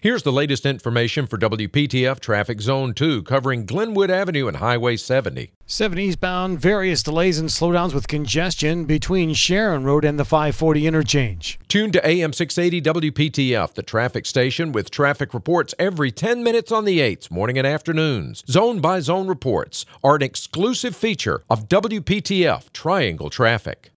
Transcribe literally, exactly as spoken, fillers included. Here's the latest information for W P T F Traffic Zone two, covering Glenwood Avenue and Highway seventy. seventy eastbound, various delays and slowdowns with congestion between Sharon Road and the five forty interchange. Tune to A M six eighty W P T F, the traffic station, with traffic reports every ten minutes on the eights, morning and afternoons. Zone-by-zone reports are an exclusive feature of W P T F Triangle Traffic.